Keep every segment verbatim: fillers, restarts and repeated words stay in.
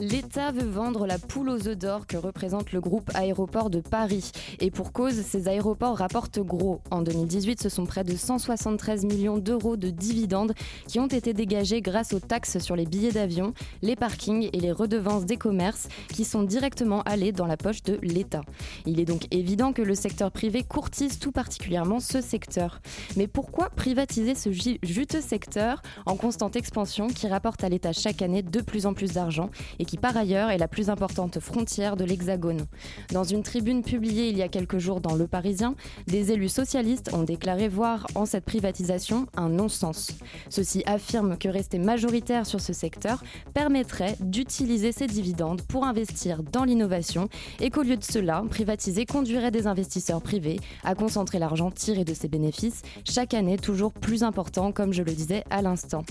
L'État veut vendre la poule aux œufs d'or que représente le groupe Aéroports de Paris. Et pour cause, ces aéroports rapportent gros. En deux mille dix-huit, ce sont près de cent soixante-treize millions d'euros de dividendes qui ont été dégagés grâce aux taxes sur les billets d'avion, les parkings et les redevances des commerces qui sont directement allés dans la poche de l'État. Il est donc évident que le secteur privé courtise tout particulièrement ce secteur. Mais pourquoi privatiser ce juteux secteur en constante expansion qui rapporte à l'État chaque année de plus en plus d'argent et qui par ailleurs est la plus importante frontière de l'Hexagone. Dans une tribune publiée il y a quelques jours dans Le Parisien, des élus socialistes ont déclaré voir en cette privatisation un non-sens. Ceux-ci affirment que rester majoritaire sur ce secteur permettrait d'utiliser ces dividendes pour investir dans l'innovation et qu'au lieu de cela, privatiser conduirait des investisseurs privés à concentrer l'argent tiré de ses bénéfices, chaque année toujours plus important, comme je le disais à l'instant.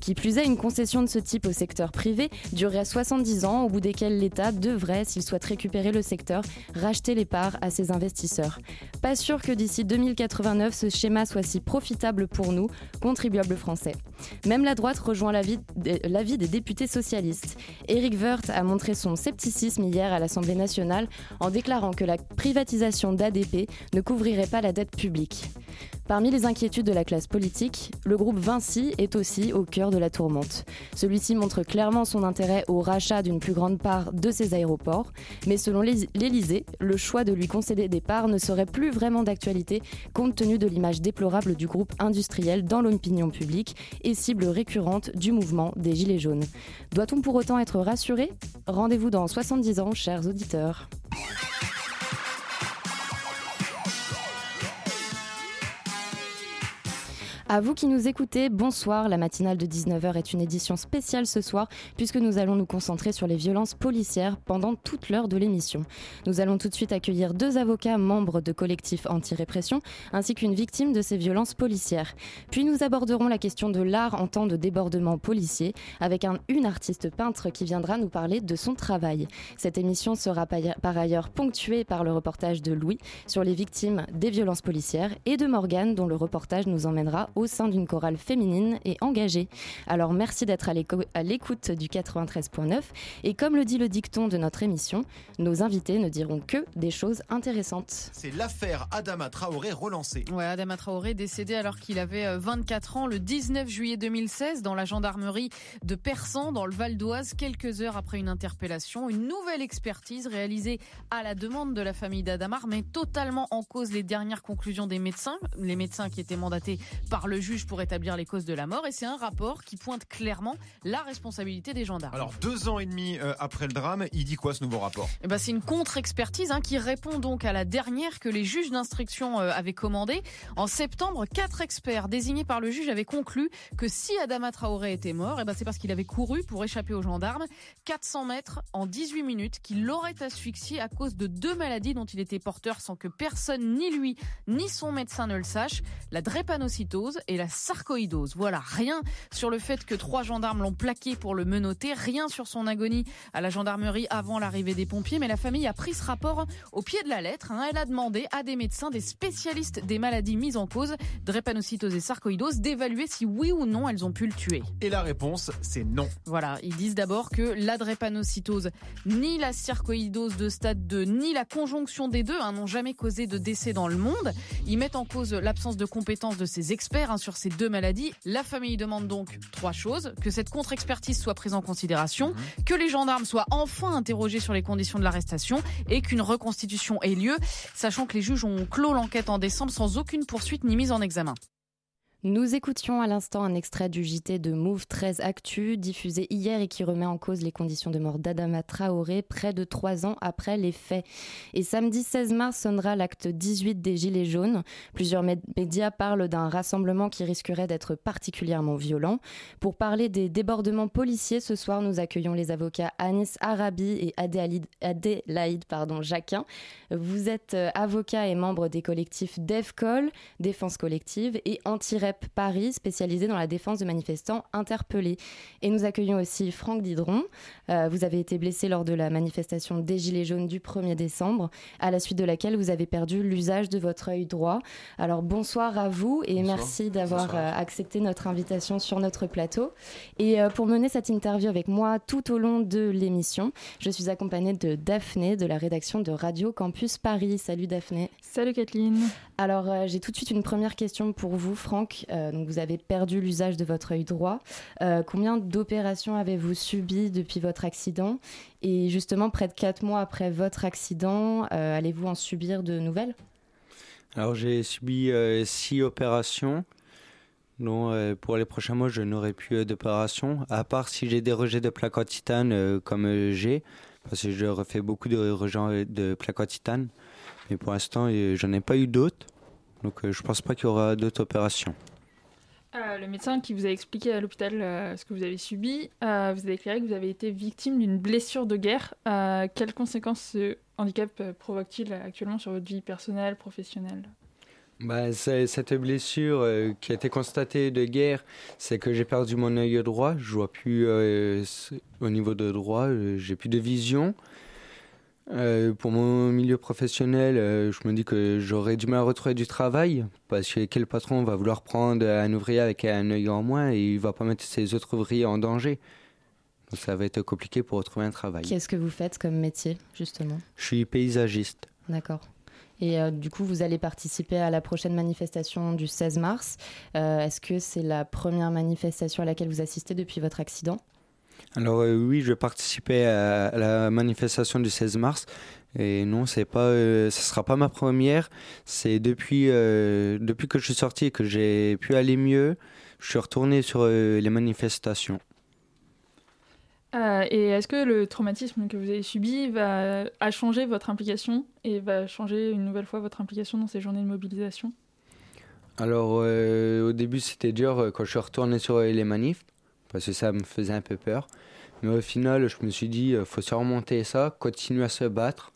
Qui plus est, une concession de ce type au secteur privé durerait soixante-dix ans, au bout desquels l'État devrait, s'il souhaite récupérer le secteur, racheter les parts à ses investisseurs. Pas sûr que d'ici deux mille quatre-vingt-neuf, ce schéma soit si profitable pour nous, contribuables français. Même la droite rejoint l'avis des députés socialistes. Éric Woerth a montré son scepticisme hier à l'Assemblée nationale en déclarant que la privatisation d'A D P ne couvrirait pas la dette publique. Parmi les inquiétudes de la classe politique, le groupe Vinci est aussi au cœur de la tourmente. Celui-ci montre clairement son intérêt au rachat d'une plus grande part de ses aéroports, mais selon l'Élysée, le choix de lui concéder des parts ne serait plus vraiment d'actualité compte tenu de l'image déplorable du groupe industriel dans l'opinion publique et cible récurrente du mouvement des Gilets jaunes. Doit-on pour autant être rassuré ? Rendez-vous dans soixante-dix ans, chers auditeurs. À vous qui nous écoutez, bonsoir. La matinale de dix-neuf heures est une édition spéciale ce soir puisque nous allons nous concentrer sur les violences policières pendant toute l'heure de l'émission. Nous allons tout de suite accueillir deux avocats membres de collectifs anti-répression ainsi qu'une victime de ces violences policières. Puis nous aborderons la question de l'art en temps de débordement policier avec un, une artiste peintre qui viendra nous parler de son travail. Cette émission sera par ailleurs ponctuée par le reportage de Louis sur les victimes des violences policières et de Morgane dont le reportage nous emmènera au sein d'une chorale féminine et engagée. Alors merci d'être à, l'éco- à l'écoute du quatre-vingt-treize neuf et comme le dit le dicton de notre émission, nos invités ne diront que des choses intéressantes. C'est l'affaire Adama Traoré relancée. Ouais, Adama Traoré décédé alors qu'il avait vingt-quatre ans le dix-neuf juillet deux mille seize dans la gendarmerie de Persan dans le Val d'Oise, quelques heures après une interpellation. Une nouvelle expertise réalisée à la demande de la famille d'Adama met totalement en cause les dernières conclusions des médecins, les médecins qui étaient mandatés par le juge pour établir les causes de la mort et c'est un rapport qui pointe clairement la responsabilité des gendarmes. Alors deux ans et demi après le drame, il dit quoi ce nouveau rapport ? Et bah, c'est une contre-expertise hein, qui répond donc à la dernière que les juges d'instruction euh, avaient commandée. En septembre, quatre experts désignés par le juge avaient conclu que si Adama Traoré était mort, et bah, c'est parce qu'il avait couru pour échapper aux gendarmes quatre cents mètres en dix-huit minutes, qu'il l'aurait asphyxié à cause de deux maladies dont il était porteur sans que personne, ni lui, ni son médecin ne le sache, la drépanocytose et la sarcoïdose. Voilà, rien sur le fait que trois gendarmes l'ont plaqué pour le menotter, rien sur son agonie à la gendarmerie avant l'arrivée des pompiers, mais la famille a pris ce rapport au pied de la lettre. Hein. Elle a demandé à des médecins, des spécialistes des maladies mises en cause, drépanocytose et sarcoïdose, d'évaluer si oui ou non elles ont pu le tuer. Et la réponse, c'est non. Voilà, ils disent d'abord que la drépanocytose, ni la sarcoïdose de stade deux, ni la conjonction des deux hein, n'ont jamais causé de décès dans le monde. Ils mettent en cause l'absence de compétences de ces experts sur ces deux maladies. La famille demande donc trois choses: que cette contre-expertise soit prise en considération, mmh. que les gendarmes soient enfin interrogés sur les conditions de l'arrestation et qu'une reconstitution ait lieu, sachant que les juges ont clos l'enquête en décembre sans aucune poursuite ni mise en examen. Nous écoutions à l'instant un extrait du J T de Mouv treize Actu, diffusé hier et qui remet en cause les conditions de mort d'Adama Traoré près de trois ans après les faits. Et samedi seize mars sonnera l'acte dix-huit des Gilets jaunes. Plusieurs médias parlent d'un rassemblement qui risquerait d'être particulièrement violent. Pour parler des débordements policiers, ce soir nous accueillons les avocats Anis Harabi et Adélaïde, Adélaïde pardon, Jacquin. Vous êtes avocat et membre des collectifs DevCol, Défense collective, et Antiret Paris, spécialisé dans la défense de manifestants interpellés. Et nous accueillons aussi Franck Dideron. Euh, vous avez été blessé lors de la manifestation des Gilets jaunes du premier décembre, à la suite de laquelle vous avez perdu l'usage de votre œil droit. Alors bonsoir à vous et bonsoir. Merci d'avoir euh, accepté notre invitation sur notre plateau. Et euh, pour mener cette interview avec moi tout au long de l'émission, je suis accompagnée de Daphné de la rédaction de Radio Campus Paris. Salut Daphné. Salut Kathleen. Alors euh, j'ai tout de suite une première question pour vous, Franck. Euh, donc vous avez perdu l'usage de votre œil droit. Euh, combien d'opérations avez-vous subies depuis votre accident ? Et justement, près de quatre mois après votre accident, euh, allez-vous en subir de nouvelles ? Alors j'ai subi euh, six opérations. Donc, euh, pour les prochains mois, je n'aurai plus euh, d'opérations, à part si j'ai des rejets de plaques en titane euh, comme euh, j'ai, parce que je refais beaucoup de rejets de plaques en titane. Mais pour l'instant, euh, j'en ai pas eu d'autres. Donc euh, je ne pense pas qu'il y aura d'autres opérations. Euh, le médecin qui vous a expliqué à l'hôpital euh, ce que vous avez subi, euh, vous a déclaré que vous avez été victime d'une blessure de guerre. Euh, quelles conséquences ce handicap euh, provoque-t-il actuellement sur votre vie personnelle, professionnelle ? Bah, cette blessure euh, qui a été constatée de guerre, c'est que j'ai perdu mon œil droit. Je ne vois plus euh, au niveau de droit, euh, j'ai plus de vision. Euh, pour mon milieu professionnel, euh, je me dis que j'aurais du mal à retrouver du travail parce que quel patron va vouloir prendre un ouvrier avec un œil en moins et il ne va pas mettre ses autres ouvriers en danger. Donc ça va être compliqué pour retrouver un travail. Qu'est-ce que vous faites comme métier, justement ? Je suis paysagiste. D'accord. Et euh, du coup, vous allez participer à la prochaine manifestation du seize mars. Euh, est-ce que c'est la première manifestation à laquelle vous assistez depuis votre accident ? Alors euh, oui, je participais à la manifestation du seize mars et non, c'est pas, euh, ça sera pas ma première. C'est depuis, euh, depuis que je suis sorti et que j'ai pu aller mieux, je suis retourné sur euh, les manifestations. Euh, et est-ce que le traumatisme que vous avez subi va, a changé votre implication et va changer une nouvelle fois votre implication dans ces journées de mobilisation ? Alors euh, au début c'était dur euh, quand je suis retourné sur euh, les manifs. Parce que ça me faisait un peu peur. Mais au final, je me suis dit, il faut surmonter ça, continuer à se battre.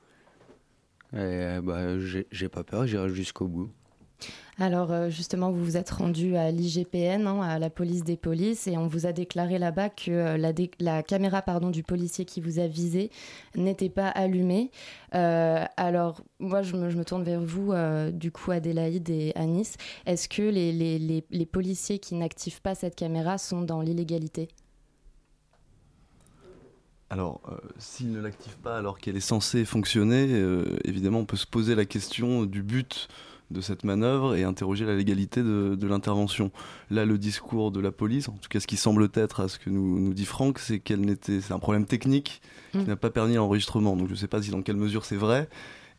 Et bah, j'ai, j'ai pas peur, j'irai jusqu'au bout. Alors justement, vous vous êtes rendu à l'I G P N, hein, à la police des polices, et on vous a déclaré là-bas que la, dé- la caméra pardon, du policier qui vous a visé n'était pas allumée. Euh, alors moi, je me, je me tourne vers vous, euh, du coup Adélaïde et Anis. Est-ce que les, les, les, les policiers qui n'activent pas cette caméra sont dans l'illégalité ? Alors, euh, s'il ne l'active pas alors qu'elle est censée fonctionner, euh, évidemment, on peut se poser la question du but de cette manœuvre et interroger la légalité de, de l'intervention. Là, le discours de la police, en tout cas ce qui semble être à ce que nous, nous dit Franck, c'est qu'elle n'était, c'est un problème technique qui mmh. n'a pas permis l'enregistrement. Donc je ne sais pas si dans quelle mesure c'est vrai,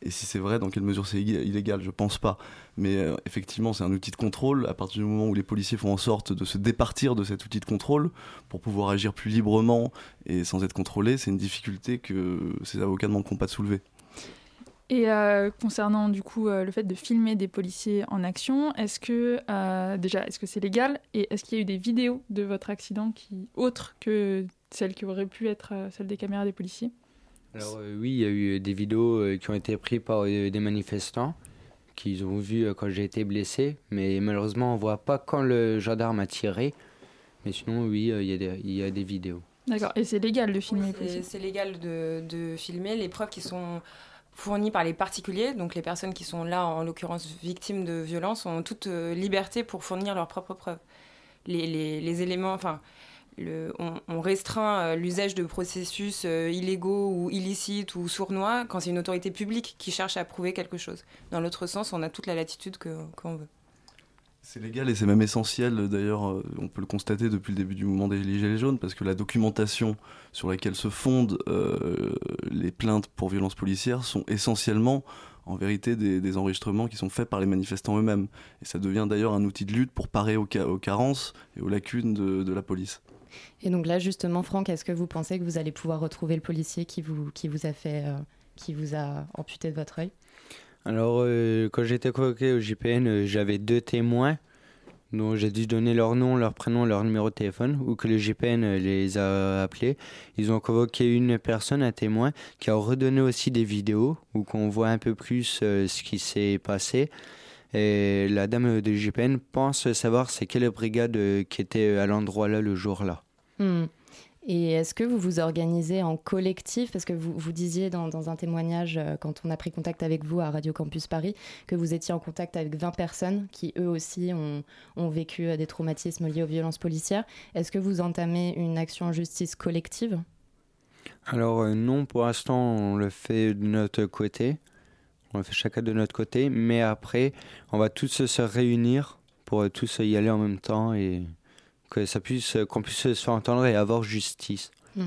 et si c'est vrai, dans quelle mesure c'est illégal, je ne pense pas. Mais euh, effectivement, c'est un outil de contrôle. À partir du moment où les policiers font en sorte de se départir de cet outil de contrôle pour pouvoir agir plus librement et sans être contrôlés, c'est une difficulté que ces avocats ne manqueront pas de soulever. Et euh, concernant du coup euh, le fait de filmer des policiers en action, est-ce que euh, déjà est-ce que c'est légal et est-ce qu'il y a eu des vidéos de votre accident qui autres que celles qui auraient pu être euh, celles des caméras des policiers ? Alors euh, oui, il y a eu des vidéos euh, qui ont été prises par euh, des manifestants qu'ils ont vu euh, quand j'ai été blessé, mais malheureusement on voit pas quand le gendarme a tiré. Mais sinon oui, euh, il y a des, il y a des vidéos. D'accord. Et c'est légal de filmer ? Oui, c'est, c'est légal de, de filmer les preuves qui sont fournies par les particuliers, donc les personnes qui sont là, en l'occurrence victimes de violences, ont toute euh, liberté pour fournir leurs propres preuves. Les, les, les éléments, enfin, le, on, on restreint euh, l'usage de processus euh, illégaux ou illicites ou sournois quand c'est une autorité publique qui cherche à prouver quelque chose. Dans l'autre sens, on a toute la latitude que, qu'on veut. C'est légal et c'est même essentiel, d'ailleurs, on peut le constater depuis le début du mouvement des Gilets jaunes, parce que la documentation sur laquelle se fondent euh, les plaintes pour violences policières sont essentiellement en vérité des, des enregistrements qui sont faits par les manifestants eux-mêmes. Et ça devient d'ailleurs un outil de lutte pour parer aux, ca- aux carences et aux lacunes de, de la police. Et donc là, justement, Franck, est-ce que vous pensez que vous allez pouvoir retrouver le policier qui vous, qui vous a fait, euh, qui vous a amputé de votre œil ? Alors, euh, quand j'étais convoqué au J P N, euh, j'avais deux témoins dont j'ai dû donner leur nom, leur prénom, leur numéro de téléphone, ou que le G P N euh, les a appelés. Ils ont convoqué une personne, un témoin, qui a redonné aussi des vidéos, où qu'on voit un peu plus euh, ce qui s'est passé. Et la dame du G P N pense savoir c'est quelle brigade euh, qui était à l'endroit-là le jour-là. Mmh. Et est-ce que vous vous organisez en collectif ? Parce que vous, vous disiez dans, dans un témoignage, euh, quand on a pris contact avec vous à Radio Campus Paris, que vous étiez en contact avec vingt personnes qui, eux aussi, ont, ont vécu des traumatismes liés aux violences policières. Est-ce que vous entamez une action en justice collective ? Alors euh, non, pour l'instant, on le fait de notre côté. On le fait chacun de notre côté. Mais après, on va tous se réunir pour tous y aller en même temps et... Que ça puisse, qu'on puisse se faire entendre et avoir justice. Mmh.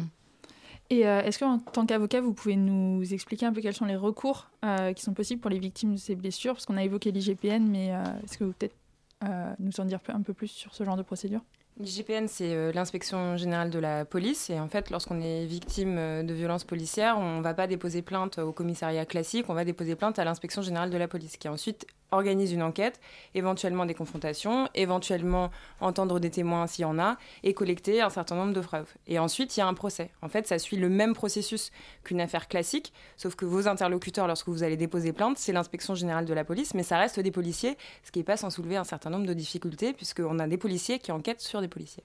Et euh, est-ce qu'en tant qu'avocat, vous pouvez nous expliquer un peu quels sont les recours euh, qui sont possibles pour les victimes de ces blessures ? Parce qu'on a évoqué l'I G P N, mais euh, est-ce que vous pouvez peut-être euh, nous en dire un peu plus sur ce genre de procédure ? L'I G P N, c'est euh, l'inspection générale de la police. Et en fait, lorsqu'on est victime euh, de violences policières, on ne va pas déposer plainte au commissariat classique, on va déposer plainte à l'inspection générale de la police, qui ensuite organise une enquête, éventuellement des confrontations, éventuellement entendre des témoins s'il y en a, et collecter un certain nombre de preuves. Et ensuite, il y a un procès. En fait, ça suit le même processus qu'une affaire classique, sauf que vos interlocuteurs, lorsque vous allez déposer plainte, c'est l'inspection générale de la police, mais ça reste des policiers, ce qui n'est pas sans soulever un certain nombre de difficultés, puisqu'on a des policiers qui enquêtent sur des Des policiers.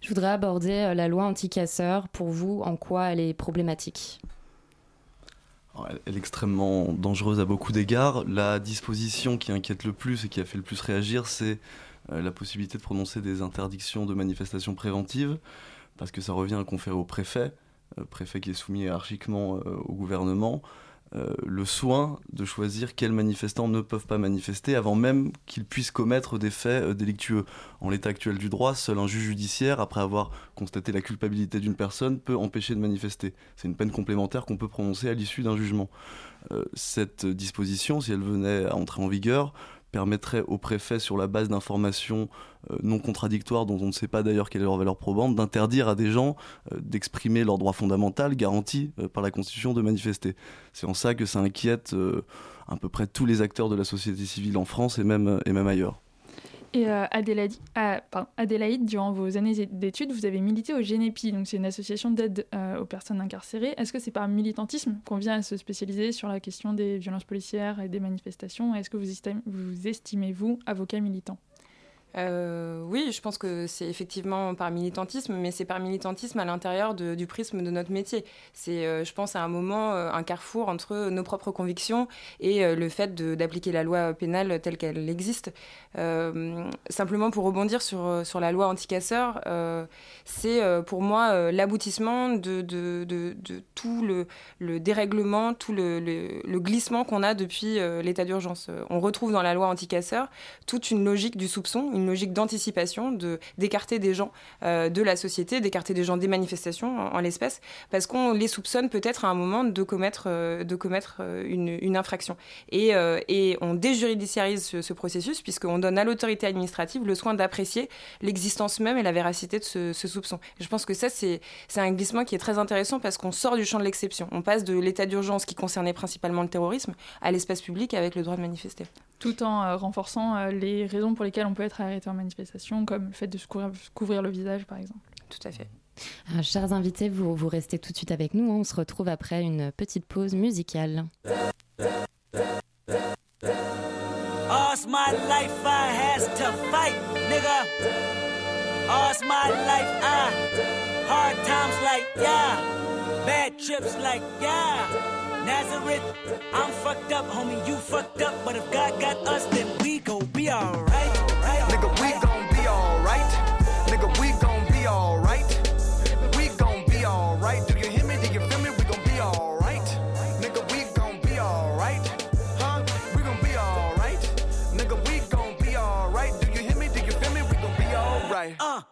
Je voudrais aborder la loi anti-casseurs. Pour vous, en quoi elle est problématique ? Elle est extrêmement dangereuse à beaucoup d'égards. La disposition qui inquiète le plus et qui a fait le plus réagir, c'est la possibilité de prononcer des interdictions de manifestations préventives, parce que ça revient à conférer au préfet, préfet qui est soumis hiérarchiquement au gouvernement, le soin de choisir quels manifestants ne peuvent pas manifester avant même qu'ils puissent commettre des faits délictueux. En l'état actuel du droit, seul un juge judiciaire, après avoir constaté la culpabilité d'une personne, peut empêcher de manifester. C'est une peine complémentaire qu'on peut prononcer à l'issue d'un jugement. Cette disposition, si elle venait à entrer en vigueur, permettrait au préfet, sur la base d'informations non contradictoires, dont on ne sait pas d'ailleurs quelle est leur valeur probante, d'interdire à des gens d'exprimer leur droit fondamental garanti par la Constitution de manifester. C'est en ça que ça inquiète à peu près tous les acteurs de la société civile en France et même, et même ailleurs. Et euh, Adélaïde, ah, pardon, Adélaïde, durant vos années d'études, vous avez milité au Génépi, donc c'est une association d'aide euh, aux personnes incarcérées. Est-ce que c'est par militantisme qu'on vient à se spécialiser sur la question des violences policières et des manifestations ? Est-ce que vous, estime, vous estimez, vous, avocat militant ? Euh, oui, je pense que c'est effectivement par militantisme, mais c'est par militantisme à l'intérieur de, du prisme de notre métier. C'est, euh, je pense, à un moment, euh, un carrefour entre nos propres convictions et euh, le fait de, d'appliquer la loi pénale telle qu'elle existe. Euh, simplement, pour rebondir sur, sur la loi anti-casseurs, euh, c'est euh, pour moi euh, l'aboutissement de, de, de, de tout le, le dérèglement, tout le, le, le glissement qu'on a depuis euh, l'état d'urgence. On retrouve dans la loi anti-casseurs toute une logique du soupçon, une logique d'anticipation, de, d'écarter des gens euh, de la société, d'écarter des gens des manifestations, en, en l'espèce, parce qu'on les soupçonne peut-être à un moment de commettre, euh, de commettre une, une infraction. Et, euh, et on déjuridiciarise ce, ce processus, puisqu'on donne à l'autorité administrative le soin d'apprécier l'existence même et la véracité de ce, ce soupçon. Je pense que ça, c'est, c'est un glissement qui est très intéressant, parce qu'on sort du champ de l'exception. On passe de l'état d'urgence qui concernait principalement le terrorisme à l'espace public avec le droit de manifester. Tout en euh, renforçant euh, les raisons pour lesquelles on peut être arrêté en manifestation, comme le fait de se couvrir, se couvrir le visage, par exemple. Tout à fait. Alors, chers invités, vous, vous restez tout de suite avec nous. Hein. On se retrouve après une petite pause musicale. All my life I has to fight, nigga. All my life I hard times like yeah, bad trips like yeah. Nazareth, I'm fucked up, homie, you fucked up, but if God got us, then we gon' be all right.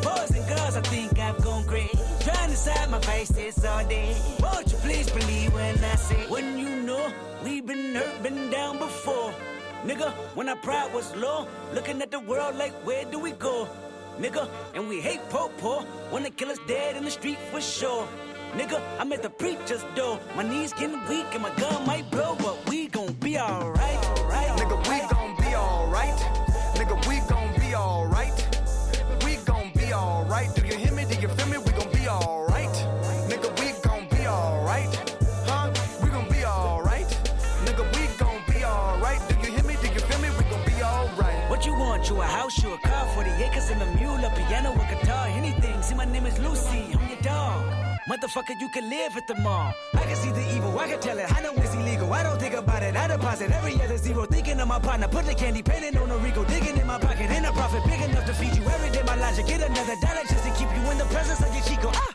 Boys and girls, I think I've gone crazy. Trying to hide my faces all day. Won't you please believe when I say? When you know we've been hurt, been down before, nigga. When our pride was low, looking at the world like where do we go, nigga? And we hate po po. Wanna kill us dead in the street for sure, nigga. I'm at the preacher's door. My knees getting weak and my gun might blow, but we gon' be alright, right? Nigga, we gon' be alright. Nigga, we gon' be alright. We gon' be alright. Do you hear me? Do you feel me? Alright, nigga, we gon' be alright, huh? We gon' be alright, nigga, we gon' be alright. Do you hear me? Do you feel me? We gon' be alright. What you want? You a house, you a car, forty acres and a mule, a piano, a guitar, anything. See, my name is Lucy, I'm your dog. Motherfucker, you can live at the mall. I can see the evil, I can tell it. I know it's illegal, I don't think about it. I deposit every other zero, thinking of my partner. Put the candy, painting on a Rico, digging in my pocket. And a profit big enough to feed you every day. My logic, get another dollar just to keep you in the presence of your Chico. Ah!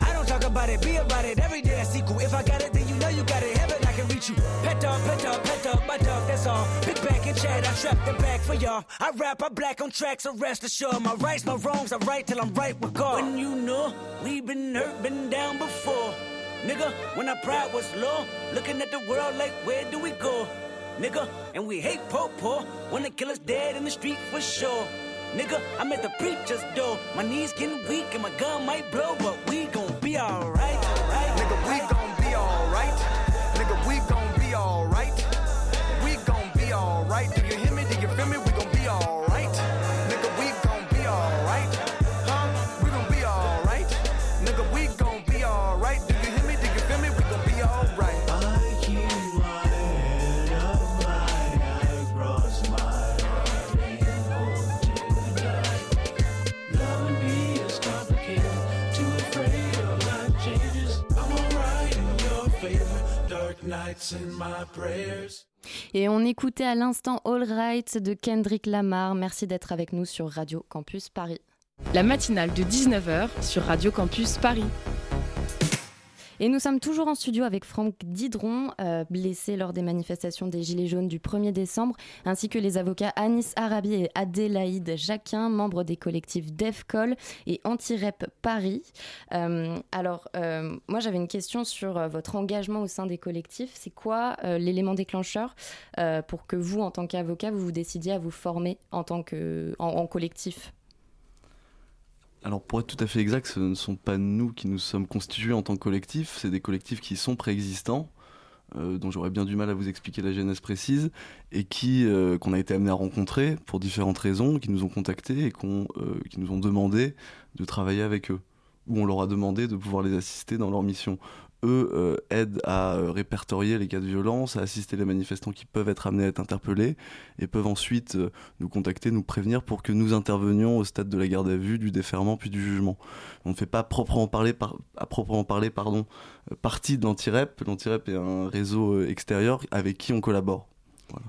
I don't talk about it, be about it. Every day I sequel. If I got it, then you know you got it. Heaven, I can reach you. Pet dog, pet dog, pet dog, my dog, that's all. Big back and chat, I trap the back for y'all. I rap, I black on tracks, so rest assured. My rights, my wrongs, I right till I'm right with God. When you know we've been hurt, been down before, nigga, when our pride was low, looking at the world like where do we go, nigga? And we hate po-po, wanna kill us dead in the street for sure, nigga. I'm at the preacher's door, my knees getting weak and my gun might blow, but we gon' be alright, alright. Nigga, we gon' be alright. Nigga, we gon' be alright. We gon' be alright. Do you hear me? Do you feel me? We gon' be alright. Nigga, we gon' be alright, huh? We gon' be alright. Nigga, we gon' be alright. Do you hear me? Do you feel me? We gon' be alright. I keep my head up high, I cross my heart and hope to die. Love and be as complicated, too afraid of my changes. I'm alright in your favor, dark nights in my prayers. Et on écoutait à l'instant All Right de Kendrick Lamar. Merci d'être avec nous sur Radio Campus Paris. La matinale de dix-neuf heures sur Radio Campus Paris. Et nous sommes toujours en studio avec Franck Dideron, euh, blessé lors des manifestations des Gilets jaunes du premier décembre, ainsi que les avocats Anis Harabi et Adélaïde Jacquin, membres des collectifs DevCol et Antiret Paris. Euh, alors, euh, moi j'avais une question sur euh, votre engagement au sein des collectifs. C'est quoi euh, l'élément déclencheur euh, pour que vous, en tant qu'avocat, vous vous décidiez à vous former en tant que, en, en collectif ? Alors pour être tout à fait exact, ce ne sont pas nous qui nous sommes constitués en tant que collectif, c'est des collectifs qui sont préexistants, euh, dont j'aurais bien du mal à vous expliquer la genèse précise, et qui, euh, qu'on a été amenés à rencontrer pour différentes raisons, qui nous ont contactés et qu'on, euh, qui nous ont demandé de travailler avec eux, ou on leur a demandé de pouvoir les assister dans leur mission. Eux euh, aident à répertorier les cas de violence, à assister les manifestants qui peuvent être amenés à être interpellés et peuvent ensuite euh, nous contacter, nous prévenir pour que nous intervenions au stade de la garde à vue, du déferment puis du jugement. On ne fait pas à proprement parler, par, à proprement parler pardon, euh, partie de l'Antirep. L'Antirep est un réseau extérieur avec qui on collabore. Voilà.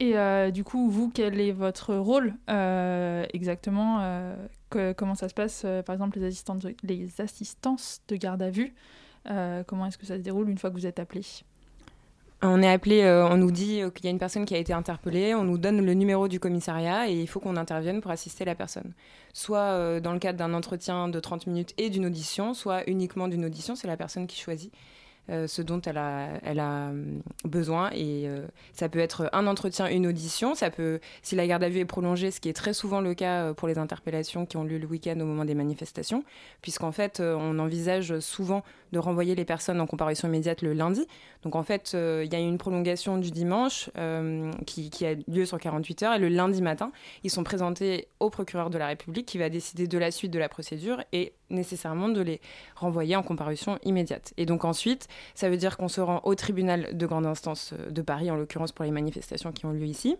Et euh, du coup, vous, quel est votre rôle euh, exactement euh, que, comment ça se passe euh, par exemple les assistances de, les assistances de garde à vue? Euh, comment est-ce que ça se déroule une fois que vous êtes appelé ? On est appelé, euh, on nous dit qu'il y a une personne qui a été interpellée, on nous donne le numéro du commissariat et il faut qu'on intervienne pour assister la personne. Soit euh, dans le cadre d'un entretien de trente minutes et d'une audition, soit uniquement d'une audition, c'est la personne qui choisit euh, ce dont elle a, elle a besoin. Et euh, ça peut être un entretien, une audition, ça peut, si la garde à vue est prolongée, ce qui est très souvent le cas pour les interpellations qui ont lieu le week-end au moment des manifestations, puisqu'en fait, on envisage souvent de renvoyer les personnes en comparution immédiate le lundi. Donc en fait, il euh, y a une prolongation du dimanche euh, qui, qui a lieu sur quarante-huit heures et le lundi matin, ils sont présentés au procureur de la République qui va décider de la suite de la procédure et nécessairement de les renvoyer en comparution immédiate. Et donc ensuite, ça veut dire qu'on se rend au tribunal de grande instance de Paris, en l'occurrence pour les manifestations qui ont lieu ici.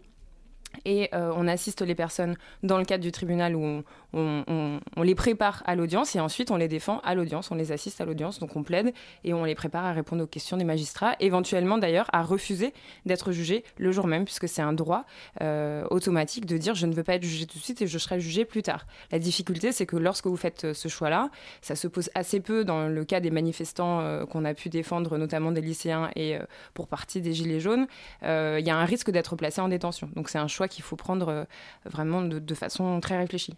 Et euh, on assiste les personnes dans le cadre du tribunal où on, on, on, on les prépare à l'audience et ensuite on les défend à l'audience, on les assiste à l'audience, donc on plaide et on les prépare à répondre aux questions des magistrats, éventuellement d'ailleurs à refuser d'être jugés le jour même, puisque c'est un droit euh, automatique de dire je ne veux pas être jugé tout de suite et je serai jugé plus tard. La difficulté, c'est que lorsque vous faites ce choix-là, ça se pose assez peu dans le cas des manifestants euh, qu'on a pu défendre, notamment des lycéens et euh, pour partie des Gilets jaunes, euh, y a un risque d'être placé en détention. Donc c'est un choix qui qu'il faut prendre vraiment de, de façon très réfléchie.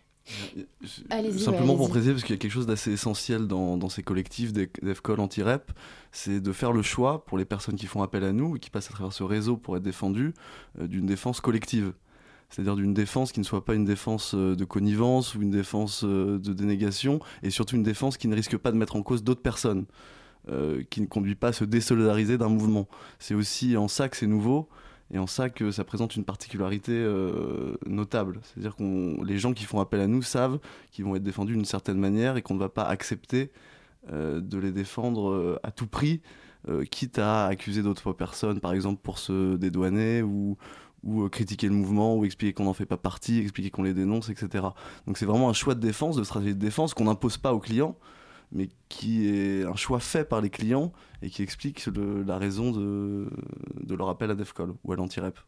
Allez-y, Simplement ouais, pour préciser, parce qu'il y a quelque chose d'assez essentiel dans, dans ces collectifs DevCol, Antirep, c'est de faire le choix pour les personnes qui font appel à nous et qui passent à travers ce réseau pour être défendues euh, d'une défense collective. C'est-à-dire d'une défense qui ne soit pas une défense de connivence ou une défense de dénégation, et surtout une défense qui ne risque pas de mettre en cause d'autres personnes, euh, qui ne conduit pas à se désolidariser d'un mouvement. C'est aussi en ça que c'est nouveau. Et en ça que ça présente une particularité euh, notable. C'est-à-dire que les gens qui font appel à nous savent qu'ils vont être défendus d'une certaine manière et qu'on ne va pas accepter euh, de les défendre euh, à tout prix, euh, quitte à accuser d'autres personnes, par exemple pour se dédouaner ou, ou euh, critiquer le mouvement ou expliquer qu'on n'en fait pas partie, expliquer qu'on les dénonce, et cetera. Donc c'est vraiment un choix de défense, de stratégie de défense qu'on n'impose pas aux clients, mais qui est un choix fait par les clients et qui explique le, la raison de, de leur appel à DevCol ou à l'Antirep.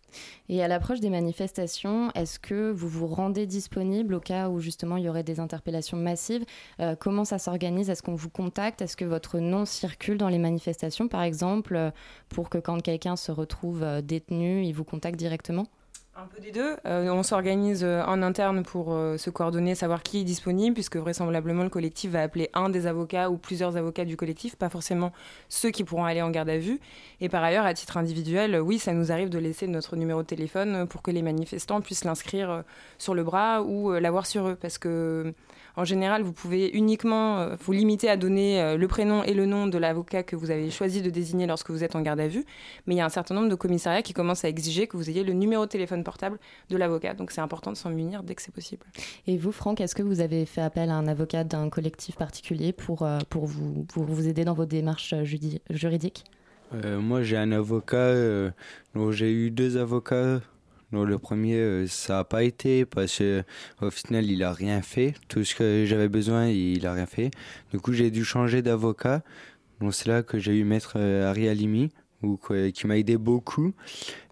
Et à l'approche des manifestations, est-ce que vous vous rendez disponible au cas où justement il y aurait des interpellations massives ? euh, Comment ça s'organise ? Est-ce qu'on vous contacte ? Est-ce que votre nom circule dans les manifestations, par exemple, pour que quand quelqu'un se retrouve détenu, il vous contacte directement ? Un peu des deux. Euh, on s'organise euh, en interne pour euh, se coordonner, savoir qui est disponible, puisque vraisemblablement le collectif va appeler un des avocats ou plusieurs avocats du collectif, pas forcément ceux qui pourront aller en garde à vue. Et par ailleurs, à titre individuel, euh, oui, ça nous arrive de laisser notre numéro de téléphone pour que les manifestants puissent l'inscrire euh, sur le bras ou euh, l'avoir sur eux, parce que en général, vous pouvez uniquement euh, vous limiter à donner euh, le prénom et le nom de l'avocat que vous avez choisi de désigner lorsque vous êtes en garde à vue, mais il y a un certain nombre de commissariats qui commencent à exiger que vous ayez le numéro de téléphone portable de l'avocat. Donc c'est important de s'en munir dès que c'est possible. Et vous, Franck, est-ce que vous avez fait appel à un avocat d'un collectif particulier pour, pour, vous, pour vous aider dans vos démarches judi- juridiques ? euh, Moi, j'ai un avocat. Euh, donc j'ai eu deux avocats. Donc le premier, euh, ça n'a pas été parce qu'au final, il n'a rien fait. Tout ce que j'avais besoin, il n'a rien fait. Du coup, j'ai dû changer d'avocat. Donc c'est là que j'ai eu Maître Arié Alimi, Ou quoi, qui m'a aidé beaucoup,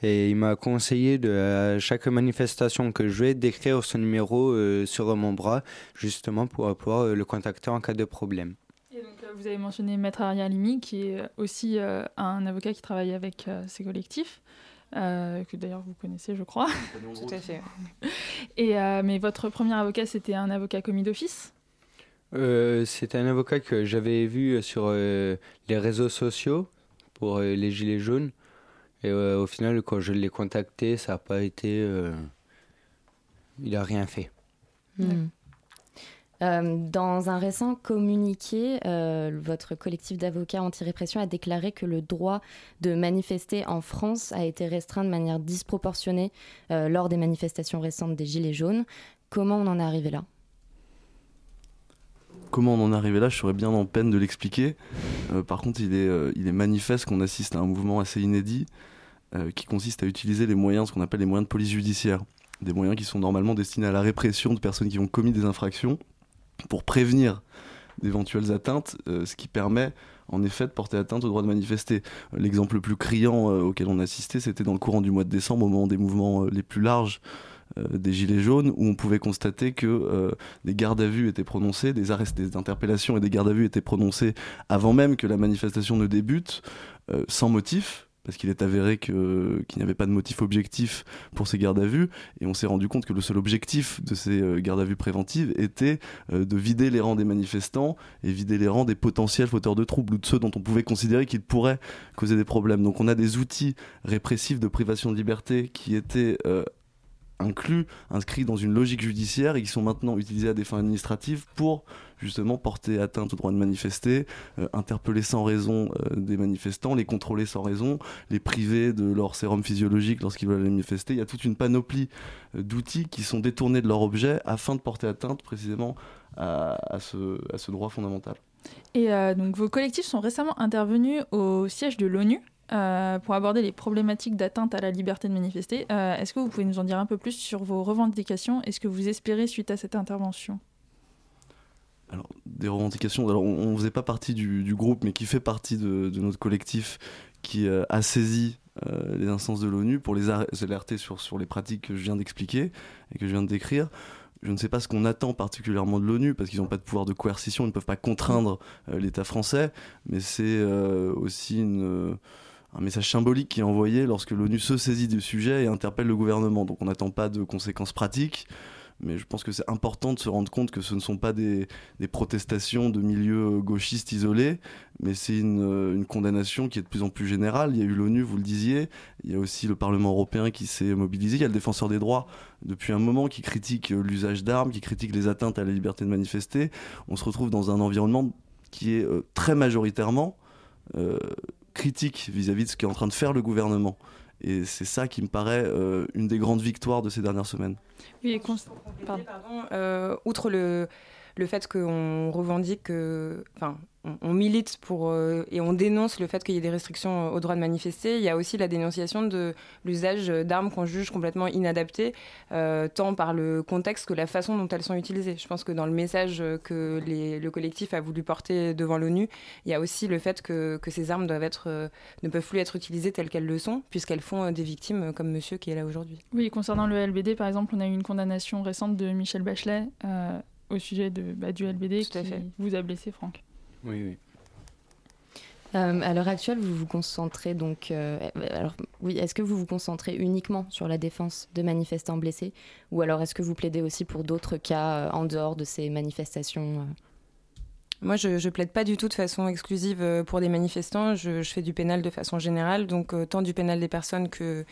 et il m'a conseillé de, à chaque manifestation que je vais, d'écrire ce numéro euh, sur mon bras, justement pour pouvoir euh, le contacter en cas de problème. Et donc euh, vous avez mentionné Maître Arié Alimi, qui est aussi euh, un avocat qui travaille avec euh, ces collectifs, euh, que d'ailleurs vous connaissez, je crois. Tout à fait. Et, euh, mais votre premier avocat, c'était un avocat commis d'office ? euh, C'était un avocat que j'avais vu sur euh, les réseaux sociaux, pour les Gilets jaunes. Et euh, au final, quand je l'ai contacté, ça n'a pas été... Euh... Il n'a rien fait. Mmh. Euh, dans un récent communiqué, euh, votre collectif d'avocats anti-répression a déclaré que le droit de manifester en France a été restreint de manière disproportionnée euh, lors des manifestations récentes des Gilets jaunes. Comment on en est arrivé là ? Comment on en est arrivé là, je serais bien en peine de l'expliquer. Euh, par contre, il est, euh, il est manifeste qu'on assiste à un mouvement assez inédit euh, qui consiste à utiliser les moyens, ce qu'on appelle les moyens de police judiciaire. Des moyens qui sont normalement destinés à la répression de personnes qui ont commis des infractions pour prévenir d'éventuelles atteintes, euh, ce qui permet en effet de porter atteinte au droit de manifester. L'exemple le plus criant euh, auquel on assistait, c'était dans le courant du mois de décembre, au moment des mouvements euh, les plus larges, Euh, des Gilets jaunes, où on pouvait constater que euh, des gardes à vue étaient prononcées, des arrestations, des interpellations et des gardes à vue étaient prononcées avant même que la manifestation ne débute, euh, sans motif, parce qu'il est avéré que, qu'il n'y avait pas de motif objectif pour ces gardes à vue, et on s'est rendu compte que le seul objectif de ces euh, gardes à vue préventives était euh, de vider les rangs des manifestants et vider les rangs des potentiels fauteurs de troubles ou de ceux dont on pouvait considérer qu'ils pourraient causer des problèmes. Donc on a des outils répressifs de privation de liberté qui étaient... Euh, inclus, inscrits dans une logique judiciaire et qui sont maintenant utilisés à des fins administratives pour justement porter atteinte au droit de manifester, euh, interpeller sans raison euh, des manifestants, les contrôler sans raison, les priver de leur sérum physiologique lorsqu'ils veulent manifester. Il y a toute une panoplie euh, d'outils qui sont détournés de leur objet afin de porter atteinte précisément à, à, ce, à ce droit fondamental. Et euh, donc vos collectifs sont récemment intervenus au siège de l'ONU euh, pour aborder les problématiques d'atteinte à la liberté de manifester. Euh, est-ce que vous pouvez nous en dire un peu plus sur vos revendications et ce que vous espérez suite à cette intervention ? Alors, des revendications, alors on ne faisait pas partie du, du groupe, mais qui fait partie de, de notre collectif qui euh, a saisi euh, les instances de l'ONU pour les alerter sur, sur les pratiques que je viens d'expliquer et que je viens de décrire. Je ne sais pas ce qu'on attend particulièrement de l'ONU, parce qu'ils n'ont pas de pouvoir de coercition, ils ne peuvent pas contraindre euh, l'État français, mais c'est euh, aussi une, euh, un message symbolique qui est envoyé lorsque l'ONU se saisit du sujet et interpelle le gouvernement. Donc on n'attend pas de conséquences pratiques, mais je pense que c'est important de se rendre compte que ce ne sont pas des, des protestations de milieux gauchistes isolés, mais c'est une, une condamnation qui est de plus en plus générale. Il y a eu l'ONU, vous le disiez, il y a aussi le Parlement européen qui s'est mobilisé, il y a le défenseur des droits depuis un moment qui critique l'usage d'armes, qui critique les atteintes à la liberté de manifester. On se retrouve dans un environnement qui est euh, très majoritairement euh, critique vis-à-vis de ce qu'est en train de faire le gouvernement. Et c'est ça qui me paraît euh, une des grandes victoires de ces dernières semaines. Oui, et const... pardon. Pardon, euh, outre le, le fait qu'on revendique, euh, enfin, on, on milite pour, euh, et on dénonce le fait qu'il y ait des restrictions au droit de manifester, il y a aussi la dénonciation de l'usage d'armes qu'on juge complètement inadaptées, euh, tant par le contexte que la façon dont elles sont utilisées. Je pense que dans le message que les, le collectif a voulu porter devant l'ONU, il y a aussi le fait que, que ces armes doivent être, euh, ne peuvent plus être utilisées telles qu'elles le sont, puisqu'elles font euh, des victimes comme monsieur qui est là aujourd'hui. Oui, concernant le L B D, par exemple, on a eu une condamnation récente de Michel Bachelet euh, au sujet de, bah, du L B D qui vous a blessé, Franck. Oui, oui. Euh, à l'heure actuelle, vous vous concentrez donc. Euh, alors, oui, est-ce que vous vous concentrez uniquement sur la défense de manifestants blessés, ou alors est-ce que vous plaidez aussi pour d'autres cas euh, en dehors de ces manifestations euh... Moi, je ne plaide pas du tout de façon exclusive pour des manifestants. Je, je fais du pénal de façon générale, donc euh, tant du pénal des personnes que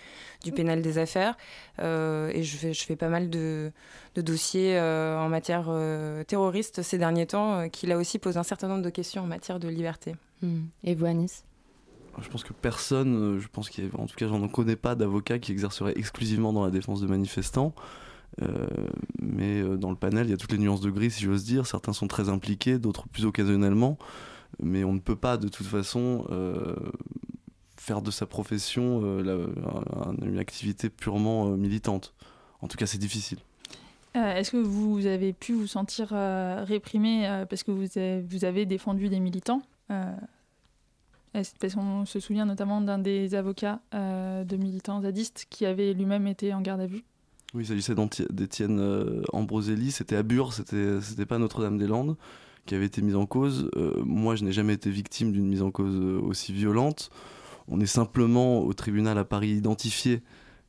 du pénal des affaires. Euh, et je fais, je fais pas mal de, de dossiers euh, en matière euh, terroriste ces derniers temps, euh, qui là aussi posent un certain nombre de questions en matière de liberté. Mmh. Et vous, Anis ? Je pense que personne, je pense qu'il y a, en tout cas, je n'en connais pas d'avocat qui exercerait exclusivement dans la défense de manifestants. Euh, mais dans le panel, il y a toutes les nuances de gris, si j'ose dire. Certains sont très impliqués, d'autres plus occasionnellement. Mais on ne peut pas, de toute façon, euh, faire de sa profession euh, la, un, une activité purement euh, militante. En tout cas, c'est difficile. Euh, est-ce que vous avez pu vous sentir euh, réprimé euh, parce que vous avez, vous avez défendu des militants ? euh, Parce qu'on se souvient notamment d'un des avocats euh, de militants zadistes qui avait lui-même été en garde à vue. Oui, il s'agissait d'Étienne euh, Ambroselli, c'était à Bure, c'était, c'était pas Notre-Dame-des-Landes qui avait été mise en cause. Euh, moi, je n'ai jamais été victime d'une mise en cause aussi violente. On est simplement au tribunal à Paris identifié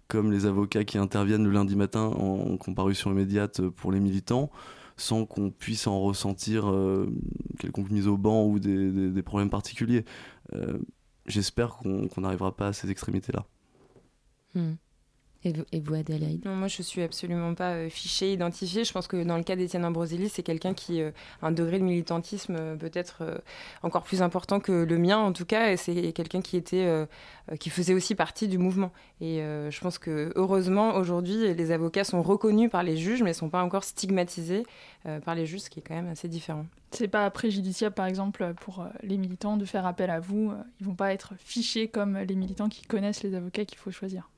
comme les avocats qui interviennent le lundi matin en, en comparution immédiate pour les militants, sans qu'on puisse en ressentir euh, quelconque mise au banc ou des, des, des problèmes particuliers. Euh, j'espère qu'on n'arrivera pas à ces extrémités-là. Mmh. Et vous, et vous, Adélaïde ? Non, moi, je ne suis absolument pas euh, fichée, identifiée. Je pense que dans le cas d'Étienne Ambroselli, c'est quelqu'un qui euh, a un degré de militantisme euh, peut-être euh, encore plus important que le mien, en tout cas. Et c'est quelqu'un qui, était, euh, qui faisait aussi partie du mouvement. Et euh, je pense que, heureusement, aujourd'hui, les avocats sont reconnus par les juges, mais ne sont pas encore stigmatisés euh, par les juges, ce qui est quand même assez différent. Ce n'est pas préjudiciable, par exemple, pour les militants de faire appel à vous. Ils ne vont pas être fichés comme les militants qui connaissent les avocats qu'il faut choisir.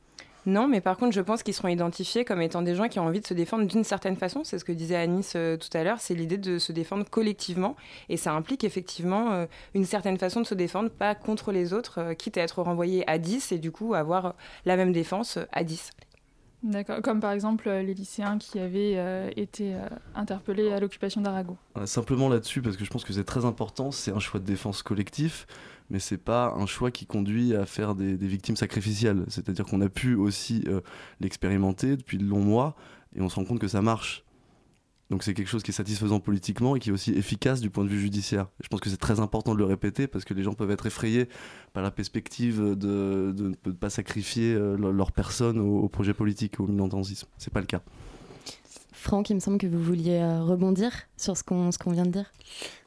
Non, mais par contre, je pense qu'ils seront identifiés comme étant des gens qui ont envie de se défendre d'une certaine façon. C'est ce que disait Anis euh, tout à l'heure, c'est l'idée de se défendre collectivement. Et ça implique effectivement euh, une certaine façon de se défendre, pas contre les autres, euh, quitte à être renvoyé à dix et du coup avoir la même défense à dix. D'accord, comme par exemple les lycéens qui avaient euh, été euh, interpellés à l'occupation d'Arago. Simplement là-dessus, parce que je pense que c'est très important, c'est un choix de défense collectif, mais c'est pas un choix qui conduit à faire des, des victimes sacrificielles. C'est-à-dire qu'on a pu aussi euh, l'expérimenter depuis de longs mois, et on se rend compte que ça marche. Donc c'est quelque chose qui est satisfaisant politiquement et qui est aussi efficace du point de vue judiciaire. Je pense que c'est très important de le répéter parce que les gens peuvent être effrayés par la perspective de ne pas sacrifier leur, leur personne au, au projet politique, au militantisme. C'est pas le cas. Franck, il me semble que vous vouliez rebondir sur ce qu'on, ce qu'on vient de dire.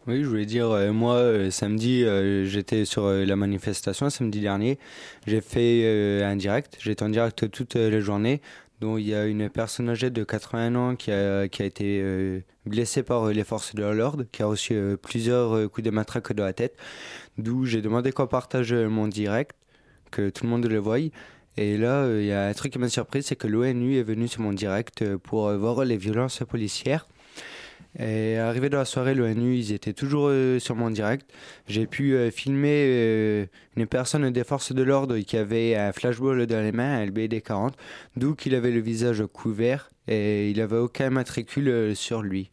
Oui, je voulais dire, euh, moi, euh, samedi, euh, j'étais sur euh, la manifestation, samedi dernier. J'ai fait euh, un direct, j'étais en direct toute euh, la journée. Donc, il y a une personne âgée de quatre-vingts ans qui a, qui a été euh, blessée par les forces de l'ordre, qui a reçu euh, plusieurs euh, coups de matraque dans la tête. D'où j'ai demandé qu'on partage mon direct. que tout le monde le voie. Et là, il euh, y a un truc qui m'a surpris, c'est que l'ONU est venue sur mon direct pour euh, voir les violences policières. Et arrivé dans la soirée, l'ONU, ils étaient toujours euh, sur mon direct. J'ai pu euh, filmer euh, une personne des forces de l'ordre qui avait un flashball dans les mains, un L B D quarante, d'où qu'il avait le visage couvert et il n'avait aucun matricule euh, sur lui.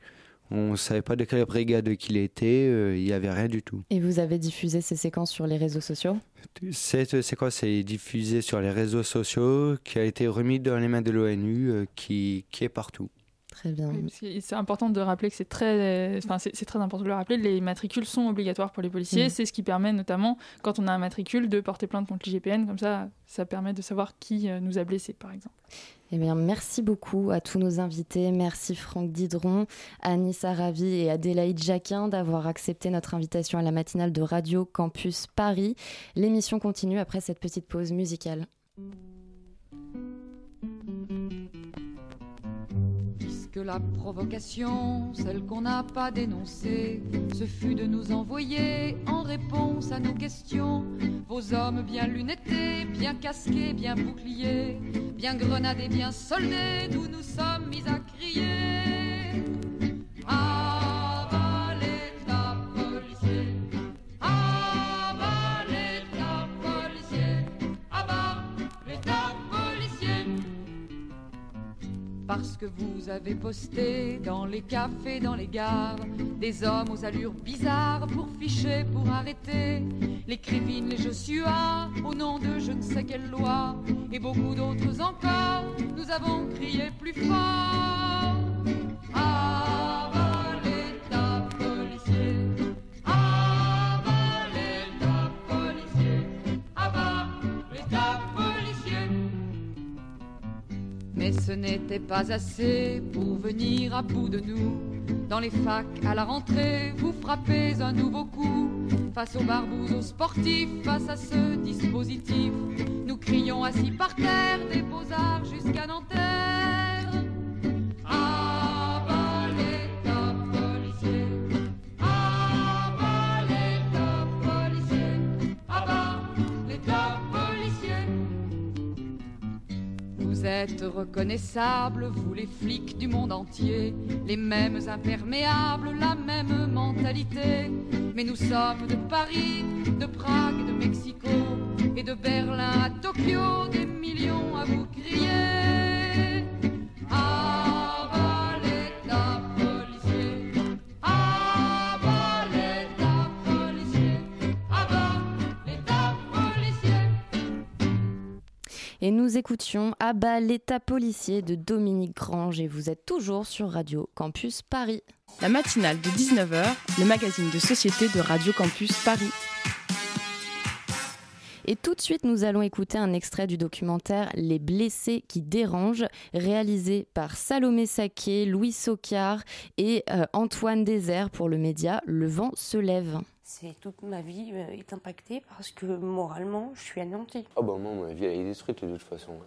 On ne savait pas de quelle brigade qu'il était, il euh, n'y avait rien du tout. Et vous avez diffusé ces séquences sur les réseaux sociaux ? Cette séquence est diffusée sur les réseaux sociaux, qui a été remise dans les mains de l'ONU, euh, qui, qui est partout. Très bien. Oui, c'est important de rappeler que c'est très, enfin c'est, c'est très important de le rappeler. Les matricules sont obligatoires pour les policiers. Mmh. C'est ce qui permet notamment, quand on a un matricule, de porter plainte contre l'I G P N. Comme ça, ça permet de savoir qui nous a blessés, par exemple. Eh bien, merci beaucoup à tous nos invités. Merci Franck Dideron, Anis Harabi et Adélaïde Jacquin d'avoir accepté notre invitation à la matinale de Radio Campus Paris. L'émission continue après cette petite pause musicale. Que la provocation, celle qu'on n'a pas dénoncée, ce fut de nous envoyer en réponse à nos questions vos hommes bien lunettés, bien casqués, bien boucliers, bien grenadés, bien soldés, d'où nous sommes mis à crier. Avalez ta policier, avalez ta policier, avalez ta policier. Parce que vous avez posté dans les cafés, dans les gares, des hommes aux allures bizarres pour ficher, pour arrêter les Krévines, les Joshua, au nom de je ne sais quelle loi, et beaucoup d'autres encore, nous avons crié plus fort. Avalez ta policier, avalez ta policier, avalez ta policier. Mais ce n'était pas assez pour venir à bout de nous. Dans les facs, à la rentrée, vous frappez un nouveau coup. Face aux barbouzes, aux sportifs, face à ce dispositif, nous crions assis par terre, des Beaux-Arts jusqu'à Nanterre. Avalez ta policier, avalez ta policier, avalez ta policier. Vous êtes reconnaissables, vous les flics du monde entier, les mêmes imperméables, la même mentalité. Mais nous sommes de Paris, de Prague, de Mexico, et de Berlin à Tokyo, des millions à vous crier. Avalez ta policier, avalez ta policier, avalez ta policier. Et nous écoutions Avalez ta policier de Dominique Grange, et vous êtes toujours sur Radio Campus Paris. La matinale de dix-neuf heures, le magazine de société de Radio Campus Paris. Et tout de suite, nous allons écouter un extrait du documentaire « Les blessés qui dérangent », réalisé par Salomé Saquet, Louis Scocard et euh, Antoine Désert pour le média « Le vent se lève ». C'est toute ma vie est impactée parce que moralement, je suis anéantie. Ah bah moi, ma vie elle est détruite de toute façon.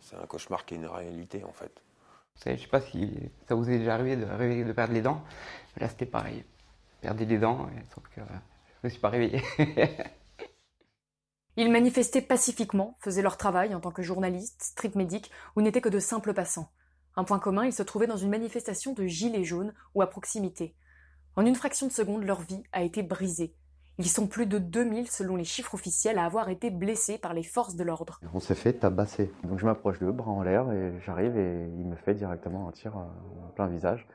C'est un cauchemar qui est une réalité en fait. Je ne sais pas si ça vous est déjà arrivé de rêver de perdre les dents. Là, c'était pareil. Perdez les dents, sauf que euh, je ne suis pas réveillée. Ils manifestaient pacifiquement, faisaient leur travail en tant que journalistes, street medics ou n'étaient que de simples passants. Un point commun, ils se trouvaient dans une manifestation de gilets jaunes ou à proximité. En une fraction de seconde, leur vie a été brisée. Ils sont plus de deux mille, selon les chiffres officiels, à avoir été blessés par les forces de l'ordre. On s'est fait tabasser. Donc je m'approche d'eux, bras en l'air, et j'arrive et il me fait directement un tir en plein visage,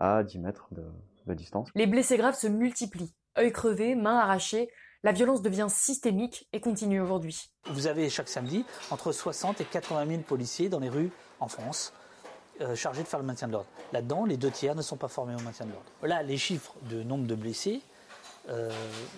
à dix mètres de, de distance. Les blessés graves se multiplient. Œil crevé, mains arrachées, la violence devient systémique et continue aujourd'hui. Vous avez chaque samedi entre soixante et quatre-vingt mille policiers dans les rues en France, euh, chargés de faire le maintien de l'ordre. Là-dedans, les deux tiers ne sont pas formés au maintien de l'ordre. Là, les chiffres de nombre de blessés, Euh,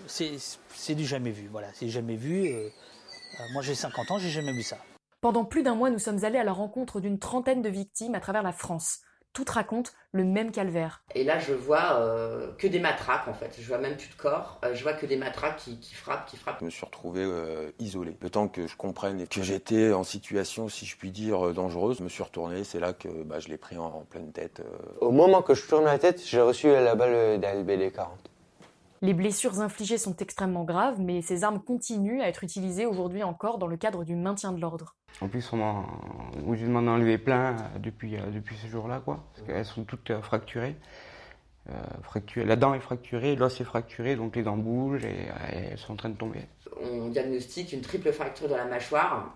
c'est, c'est du jamais vu, voilà, c'est jamais vu. Euh, euh, moi j'ai cinquante ans, j'ai jamais vu ça. Pendant plus d'un mois, nous sommes allés à la rencontre d'une trentaine de victimes à travers la France. Toutes racontent le même calvaire. Et là je vois euh, que des matraques en fait, je vois même plus de corps, euh, je vois que des matraques qui, qui frappent, qui frappent. Je me suis retrouvé euh, isolé. Le temps que je comprenne et que j'étais en situation, si je puis dire, euh, dangereuse, je me suis retourné, c'est là que bah, je l'ai pris en, en pleine tête. Euh... Au moment que je tourne la tête, j'ai reçu la balle d'un L B D quarante. Les blessures infligées sont extrêmement graves, mais ces armes continuent à être utilisées aujourd'hui encore dans le cadre du maintien de l'ordre. En plus, on en, on lui demande d'en enlever plein depuis, depuis ce jour-là, quoi. Parce qu'elles sont toutes fracturées. Euh, fracturées. La dent est fracturée, l'os est fracturé, donc les dents bougent et, et elles sont en train de tomber. On diagnostique une triple fracture de la mâchoire,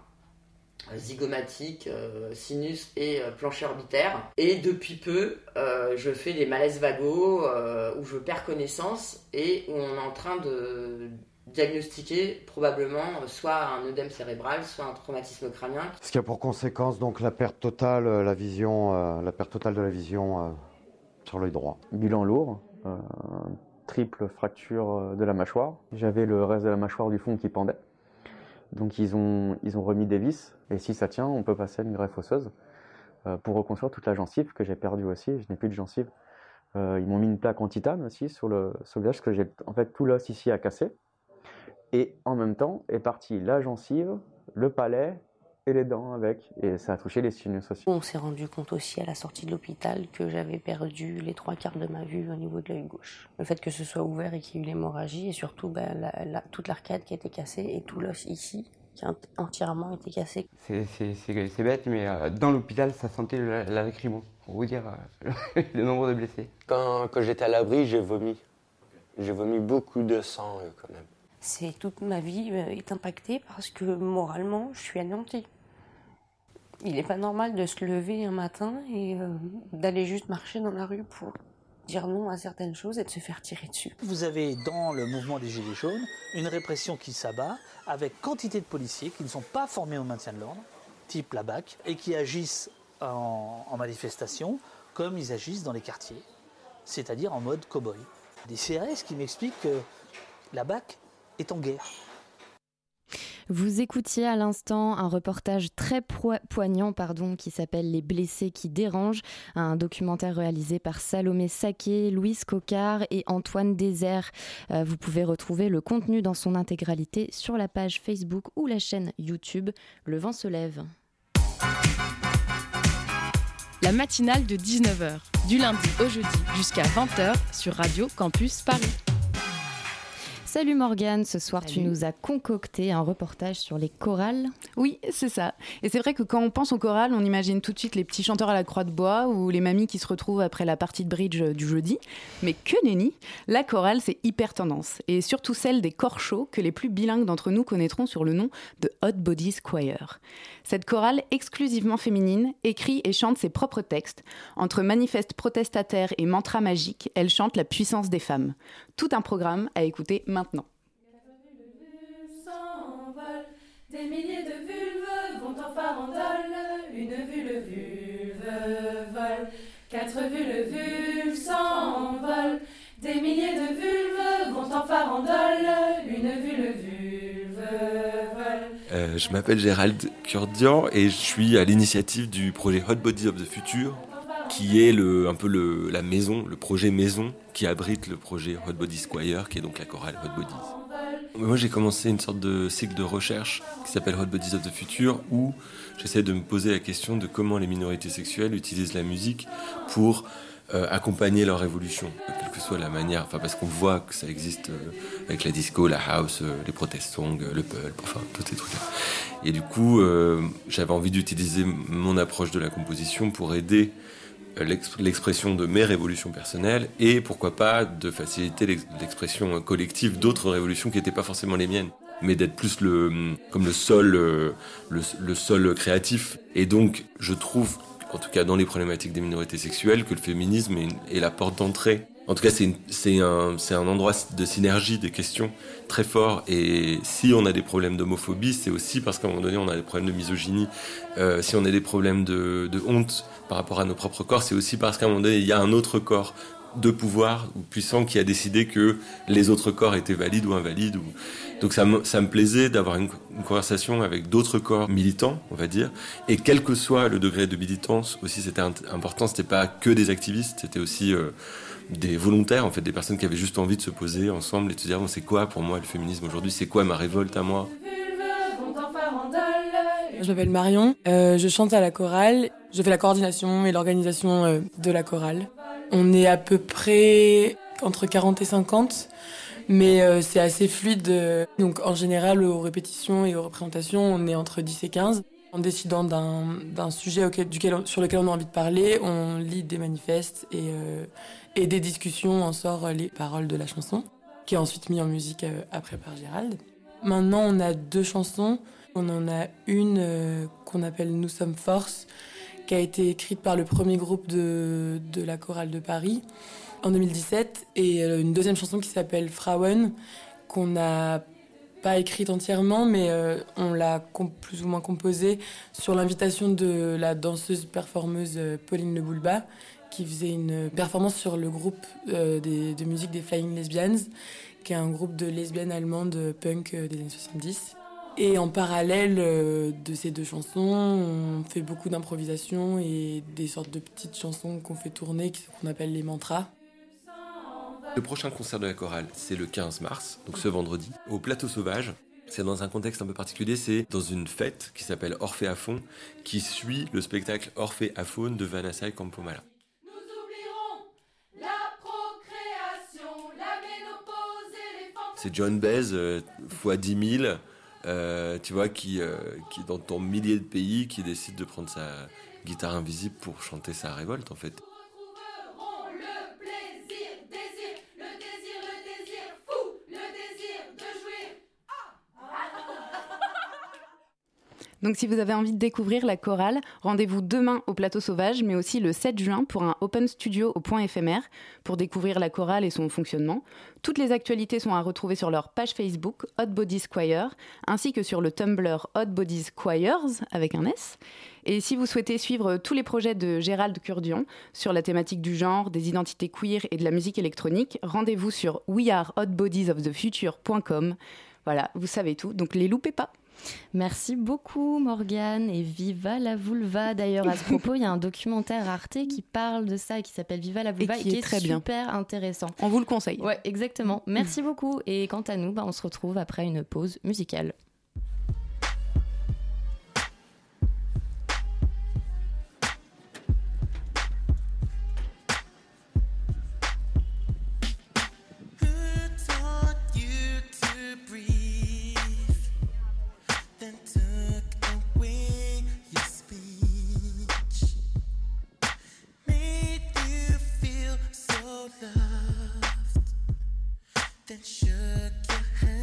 zygomatique, euh, sinus et euh, plancher orbitaire. Et depuis peu, euh, je fais des malaises vagos euh, où je perds connaissance et où on est en train de diagnostiquer probablement soit un œdème cérébral, soit un traumatisme crânien. Ce qui a pour conséquence donc la perte totale, la vision, euh, la perte totale de la vision euh, sur l'œil droit. Bilan lourd, euh, triple fracture de la mâchoire. J'avais le reste de la mâchoire du fond qui pendait. Donc ils ont, ils ont remis des vis, et si ça tient, on peut passer à une greffe osseuse euh, pour reconstruire toute la gencive que j'ai perdue aussi, je n'ai plus de gencive. Euh, ils m'ont mis une plaque en titane aussi sur le, sur le visage, parce que j'ai en fait tout l'os ici à casser, et en même temps est partie la gencive, le palais et les dents avec, et ça a touché les sinus aussi. On s'est rendu compte aussi à la sortie de l'hôpital que j'avais perdu les trois quarts de ma vue au niveau de l'œil gauche. Le fait que ce soit ouvert et qu'il y ait eu l'hémorragie, et surtout ben, la, la, toute l'arcade qui a été cassée et tout l'os ici qui a entièrement été cassé. C'est, c'est, c'est, c'est bête, mais euh, dans l'hôpital, ça sentait la, la lacrymo, pour vous dire euh, le nombre de blessés. Quand, quand j'étais à l'abri, j'ai vomi. J'ai vomi beaucoup de sang euh, quand même. C'est toute ma vie euh, est impactée parce que moralement, je suis anéantie. Il n'est pas normal de se lever un matin et euh, d'aller juste marcher dans la rue pour dire non à certaines choses et de se faire tirer dessus. Vous avez dans le mouvement des Gilets jaunes une répression qui s'abat avec quantité de policiers qui ne sont pas formés au maintien de l'ordre, type la B A C, et qui agissent en, en manifestation comme ils agissent dans les quartiers, c'est-à-dire en mode cow-boy. Des C R S qui m'expliquent que la B A C est en guerre. Vous écoutiez à l'instant un reportage très pro- poignant pardon, qui s'appelle « Les blessés qui dérangent », un documentaire réalisé par Salomé Saquet, Louis Scocard et Antoine Désert. Euh, vous pouvez retrouver le contenu dans son intégralité sur la page Facebook ou la chaîne YouTube « Le vent se lève ». La matinale de dix-neuf heures, du lundi au jeudi jusqu'à vingt heures sur Radio Campus Paris. Salut Morgane, ce soir Salut. Tu nous as concocté un reportage sur les chorales. Oui, c'est ça. Et c'est vrai que quand on pense aux chorales, on imagine tout de suite les petits chanteurs à la croix de bois ou les mamies qui se retrouvent après la partie de bridge du jeudi. Mais que nenni, la chorale c'est hyper tendance. Et surtout celle des corps chauds que les plus bilingues d'entre nous connaîtront sur le nom de Hot Bodies Choir. Cette chorale exclusivement féminine écrit et chante ses propres textes. Entre manifestes protestataires et mantras magiques, elle chante la puissance des femmes. Tout un programme à écouter maintenant. Maintenant. Des milliers de vulves vont en farandole. Une vulve vulve vole. Quatre vulves vulves s'envolent. Des milliers de vulves vont en farandole. Une vulve vulve vole. Euh, je m'appelle Gérald Kurdian et je suis à l'initiative du projet Hot Bodies of the Future, qui est le, un peu le, la maison, le projet maison qui abrite le projet Hot Bodies Choir, qui est donc la chorale Hot Bodies. Moi, j'ai commencé une sorte de cycle de recherche qui s'appelle Hot Bodies of the Future, où j'essaie de me poser la question de comment les minorités sexuelles utilisent la musique pour euh, accompagner leur évolution, quelle que soit la manière, enfin, parce qu'on voit que ça existe euh, avec la disco, la house, euh, les protest songs, euh, le pulp, enfin, tous ces trucs-là. Et du coup, euh, j'avais envie d'utiliser mon approche de la composition pour aider l'expression de mes révolutions personnelles et pourquoi pas de faciliter l'expression collective d'autres révolutions qui n'étaient pas forcément les miennes, mais d'être plus le, comme le sol, le, le sol créatif. Et donc je trouve, en tout cas dans les problématiques des minorités sexuelles, que le féminisme est, une, est la porte d'entrée. En tout cas c'est, une, c'est, un, c'est un endroit de synergie des questions très fort, et si on a des problèmes d'homophobie, c'est aussi parce qu'à un moment donné on a des problèmes de misogynie, euh, si on a des problèmes de, de honte par rapport à nos propres corps, c'est aussi parce qu'à un moment donné, il y a un autre corps de pouvoir ou puissant qui a décidé que les autres corps étaient valides ou invalides. Ou... Donc ça me, ça me plaisait d'avoir une, une conversation avec d'autres corps militants, on va dire, et quel que soit le degré de militance, aussi c'était important, c'était pas que des activistes, c'était aussi euh, des volontaires, en fait, des personnes qui avaient juste envie de se poser ensemble et de se dire, bon, c'est quoi pour moi le féminisme aujourd'hui, c'est quoi ma révolte à moi. Je m'appelle Marion, euh, je chante à la chorale, je fais la coordination et l'organisation euh, de la chorale. On est à peu près entre quarante et cinquante, mais euh, c'est assez fluide. Donc en général, aux répétitions et aux représentations, on est entre dix et quinze. En décidant d'un, d'un sujet auquel, duquel, sur lequel on a envie de parler, on lit des manifestes et, euh, et des discussions, on sort les paroles de la chanson, qui est ensuite mise en musique euh, après par Gérald. Maintenant, on a deux chansons. On en a une euh, qu'on appelle « Nous sommes force », qui a été écrite par le premier groupe de, de la chorale de Paris en deux mille dix-sept, et une deuxième chanson qui s'appelle « Frauen », qu'on n'a pas écrite entièrement, mais euh, on l'a com- plus ou moins composée sur l'invitation de la danseuse-performeuse Pauline Le Boulba, qui faisait une performance sur le groupe euh, des, de musique des Flying Lesbians, qui est un groupe de lesbiennes allemandes punk euh, des années soixante-dix. Et en parallèle de ces deux chansons, on fait beaucoup d'improvisation et des sortes de petites chansons qu'on fait tourner, qu'on appelle les mantras. Le prochain concert de la chorale, c'est le quinze mars, donc ce vendredi, au Plateau Sauvage. C'est dans un contexte un peu particulier, c'est dans une fête qui s'appelle Orphée à Faune, qui suit le spectacle Orphée à Faune de Vanessa et Campomala. C'est John Baez euh, fois dix mille. Euh, tu vois, qui, euh, qui dans ton millier de pays, qui décide de prendre sa guitare invisible pour chanter sa révolte, en fait. Donc si vous avez envie de découvrir la chorale, rendez-vous demain au Plateau Sauvage, mais aussi le sept juin pour un Open Studio au Point Éphémère, pour découvrir la chorale et son fonctionnement. Toutes les actualités sont à retrouver sur leur page Facebook, Hot Bodies Choir, ainsi que sur le Tumblr Hot Bodies Choirs, avec un S. Et si vous souhaitez suivre tous les projets de Gérald Kurdian sur la thématique du genre, des identités queer et de la musique électronique, rendez-vous sur we are hot bodies of the future dot com. Voilà, vous savez tout, donc les loupez pas. Merci beaucoup Morgane, et viva la vulva. D'ailleurs, à ce propos, il y a un documentaire Arte qui parle de ça, qui s'appelle Viva la vulva, et qui, et qui est, est très super bien. Intéressant. On vous le conseille. Ouais, exactement. Merci beaucoup. Et quant à nous, bah, on se retrouve après une pause musicale. For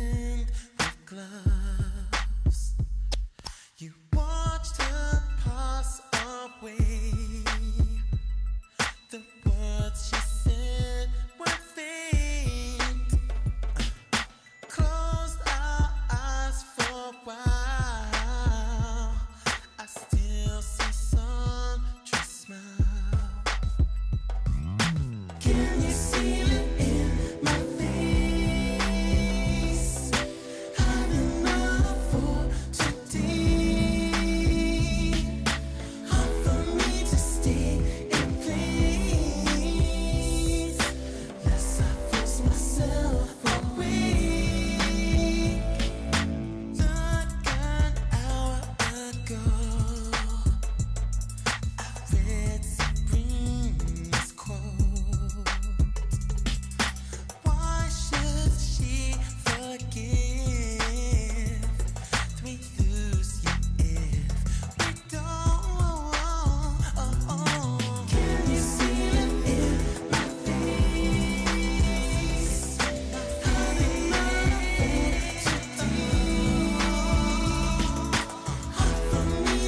me.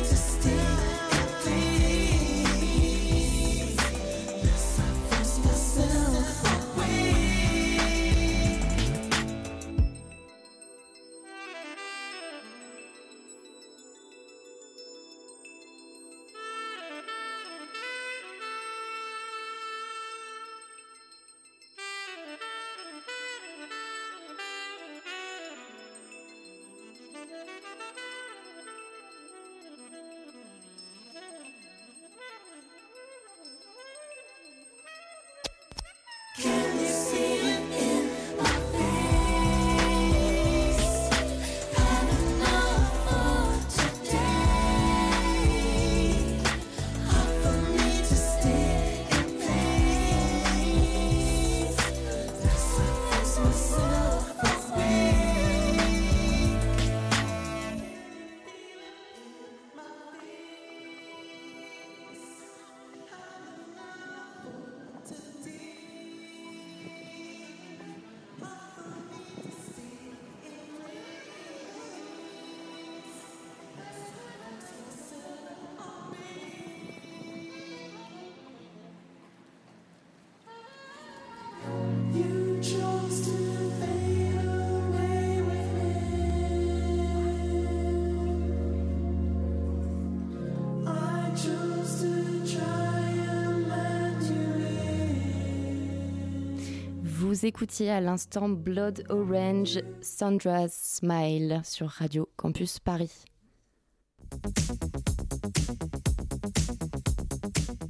vous écoutiez à l'instant Blood Orange, Sandra's Smile sur Radio Campus Paris.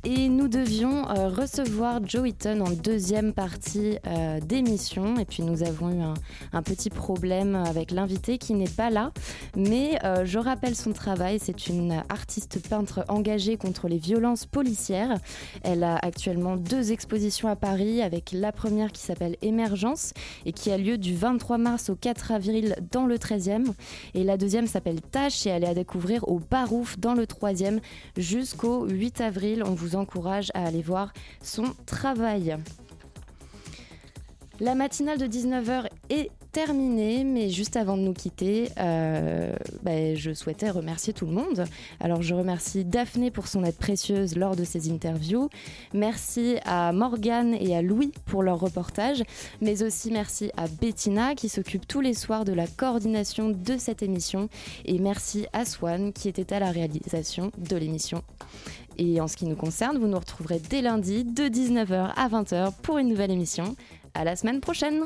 Et nous devions euh, recevoir Joe Eaton en deuxième partie euh, d'émission. Et puis nous avons eu un, un petit problème avec l'invité qui n'est pas là. Mais euh, je rappelle son travail, c'est une artiste peintre engagée contre les violences policières. Elle a actuellement deux expositions à Paris, avec la première qui s'appelle Émergence et qui a lieu du vingt-trois mars au quatre avril dans le treizième. Et la deuxième s'appelle Tâche et elle est à découvrir au Barouf dans le troisième jusqu'au huit avril. On vous encourage à aller voir son travail. La matinale de dix-neuf heures est terminée, mais juste avant de nous quitter, euh, bah, je souhaitais remercier tout le monde. Alors je remercie Daphné pour son aide précieuse lors de ses interviews. Merci à Morgane et à Louis pour leur reportage, mais aussi merci à Bettina qui s'occupe tous les soirs de la coordination de cette émission. Et merci à Swan qui était à la réalisation de l'émission. Et en ce qui nous concerne, vous nous retrouverez dès lundi de dix-neuf heures à vingt heures pour une nouvelle émission. À la semaine prochaine!